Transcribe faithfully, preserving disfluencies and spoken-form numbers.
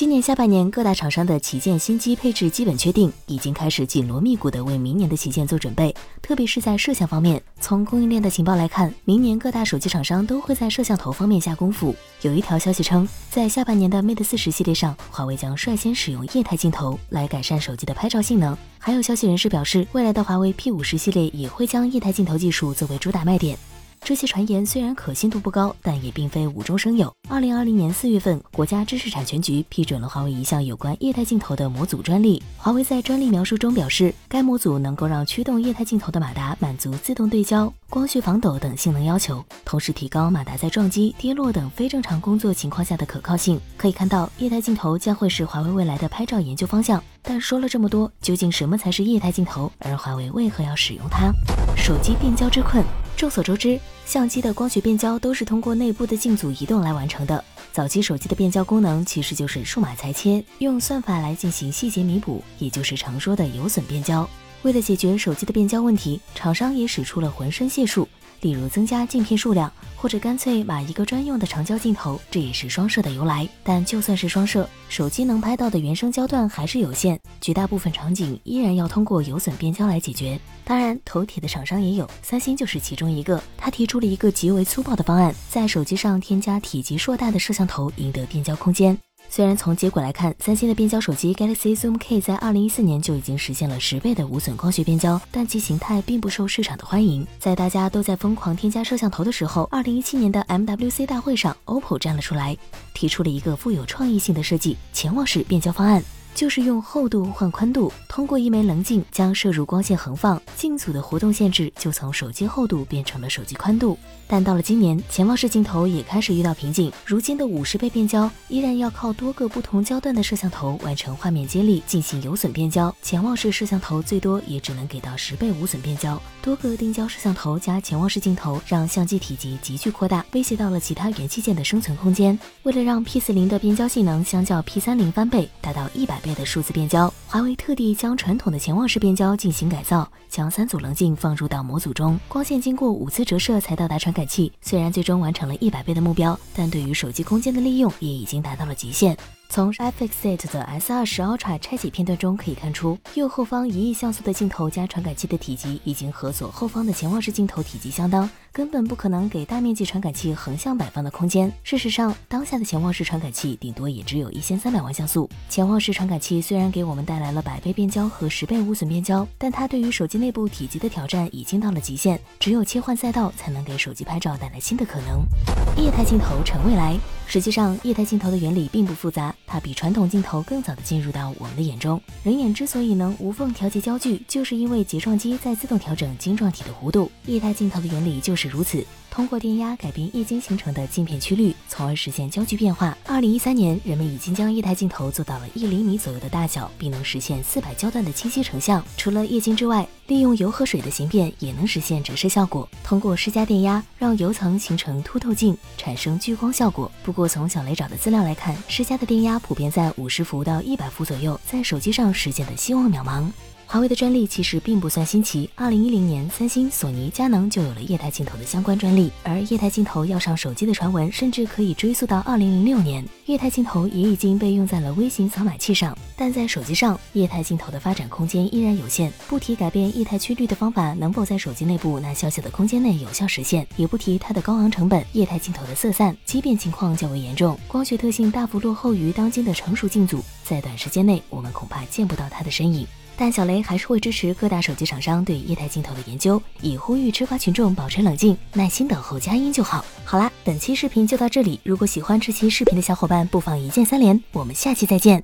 今年下半年，各大厂商的旗舰新机配置基本确定，已经开始紧锣密鼓地为明年的旗舰做准备。特别是在摄像方面，从供应链的情报来看，明年各大手机厂商都会在摄像头方面下功夫。有一条消息称，在下半年的 Mate 四十系列上，华为将率先使用液态镜头来改善手机的拍照性能。还有消息人士表示，未来的华为 P五十系列也会将液态镜头技术作为主打卖点。这些传言虽然可信度不高，但也并非无中生有。二零二零年四月份，国家知识产权局批准了华为一项有关液态镜头的模组专利。华为在专利描述中表示，该模组能够让驱动液态镜头的马达满足自动对焦、光学防抖等性能要求，同时提高马达在撞击、跌落等非正常工作情况下的可靠性。可以看到，液态镜头将会是华为未来的拍照研究方向。但说了这么多，究竟什么才是液态镜头？而华为为何要使用它？手机变焦之困。众所周知，相机的光学变焦都是通过内部的镜组移动来完成的。早期手机的变焦功能其实就是数码裁切，用算法来进行细节弥补，也就是常说的有损变焦。为了解决手机的变焦问题，厂商也使出了浑身解数，例如增加镜片数量，或者干脆买一个专用的长焦镜头，这也是双摄的由来。但就算是双摄，手机能拍到的原生焦段还是有限，绝大部分场景依然要通过有损变焦来解决。当然，头铁的厂商也有，三星就是其中一个。他提出了一个极为粗暴的方案，在手机上添加体积硕大的摄像头，赢得变焦空间。虽然从结果来看，三星的变焦手机 Galaxy Zoom K 在二零一四年就已经实现了十倍的无损光学变焦，但其形态并不受市场的欢迎。在大家都在疯狂添加摄像头的时候，二零一七年的 M W C 大会上 ，O P P O 站了出来，提出了一个富有创意性的设计——潜望式变焦方案。就是用厚度换宽度，通过一枚棱镜将摄入光线横放，镜组的活动限制就从手机厚度变成了手机宽度。但到了今年，潜望式镜头也开始遇到瓶颈，如今的五十倍变焦依然要靠多个不同焦段的摄像头完成画面接力，进行有损变焦。潜望式摄像头最多也只能给到十倍无损变焦，多个定焦摄像头加潜望式镜头让相机体积急剧扩大，威胁到了其他元器件的生存空间。为了让 P四十 的变焦性能相较 P三十 翻倍，达到一百倍的数字变焦，华为特地将传统的潜望式变焦进行改造，将三组棱镜放入到模组中，光线经过五次折射才到达传感器。虽然最终完成了一百倍的目标，但对于手机空间的利用也已经达到了极限。从 iFixate 的 S二十 Ultra 拆解片段中可以看出，右后方一亿像素的镜头加传感器的体积已经和左后方的潜望式镜头体积相当，根本不可能给大面积传感器横向摆放的空间。事实上，当下的潜望式传感器顶多也只有一千三百万像素。潜望式传感器虽然给我们带来了百倍变焦和十倍无损变焦，但它对于手机内部体积的挑战已经到了极限，只有切换赛道才能给手机拍照带来新的可能。液态镜头成未来。实际上，液态镜头的原理并不复杂，它比传统镜头更早地进入到我们的眼中。人眼之所以能无缝调节焦距，就是因为睫状肌在自动调整晶状体的弧度。液态镜头的原理就是如此，通过电压改变液晶形成的镜片曲率，从而实现焦距变化。二零一三年，人们已经将液态镜头做到了一厘米左右的大小，并能实现四百焦段的清晰成像。除了液晶之外，利用油和水的形变也能实现折射效果。通过施加电压，让油层形成凸透镜，产生聚光效果。不过不过从小雷找的资料来看，施加的电压普遍在五十伏到一百伏左右，在手机上实现的希望渺茫。华为的专利其实并不算新奇，二零一零年，三星、索尼、佳能就有了液态镜头的相关专利，而液态镜头要上手机的传闻甚至可以追溯到二零零六年。液态镜头也已经被用在了微型扫码器上，但在手机上，液态镜头的发展空间依然有限。不提改变液态曲率的方法能否在手机内部那小小的空间内有效实现，也不提它的高昂成本，液态镜头的色散、畸变情况较为严重，光学特性大幅落后于当今的成熟镜组，在短时间内我们恐怕见不到它的身影。但小雷还是会支持各大手机厂商对液态镜头的研究，以呼吁吃瓜群众保持冷静，耐心等候佳音就好。好啦，本期视频就到这里，如果喜欢这期视频的小伙伴，不妨一键三连，我们下期再见。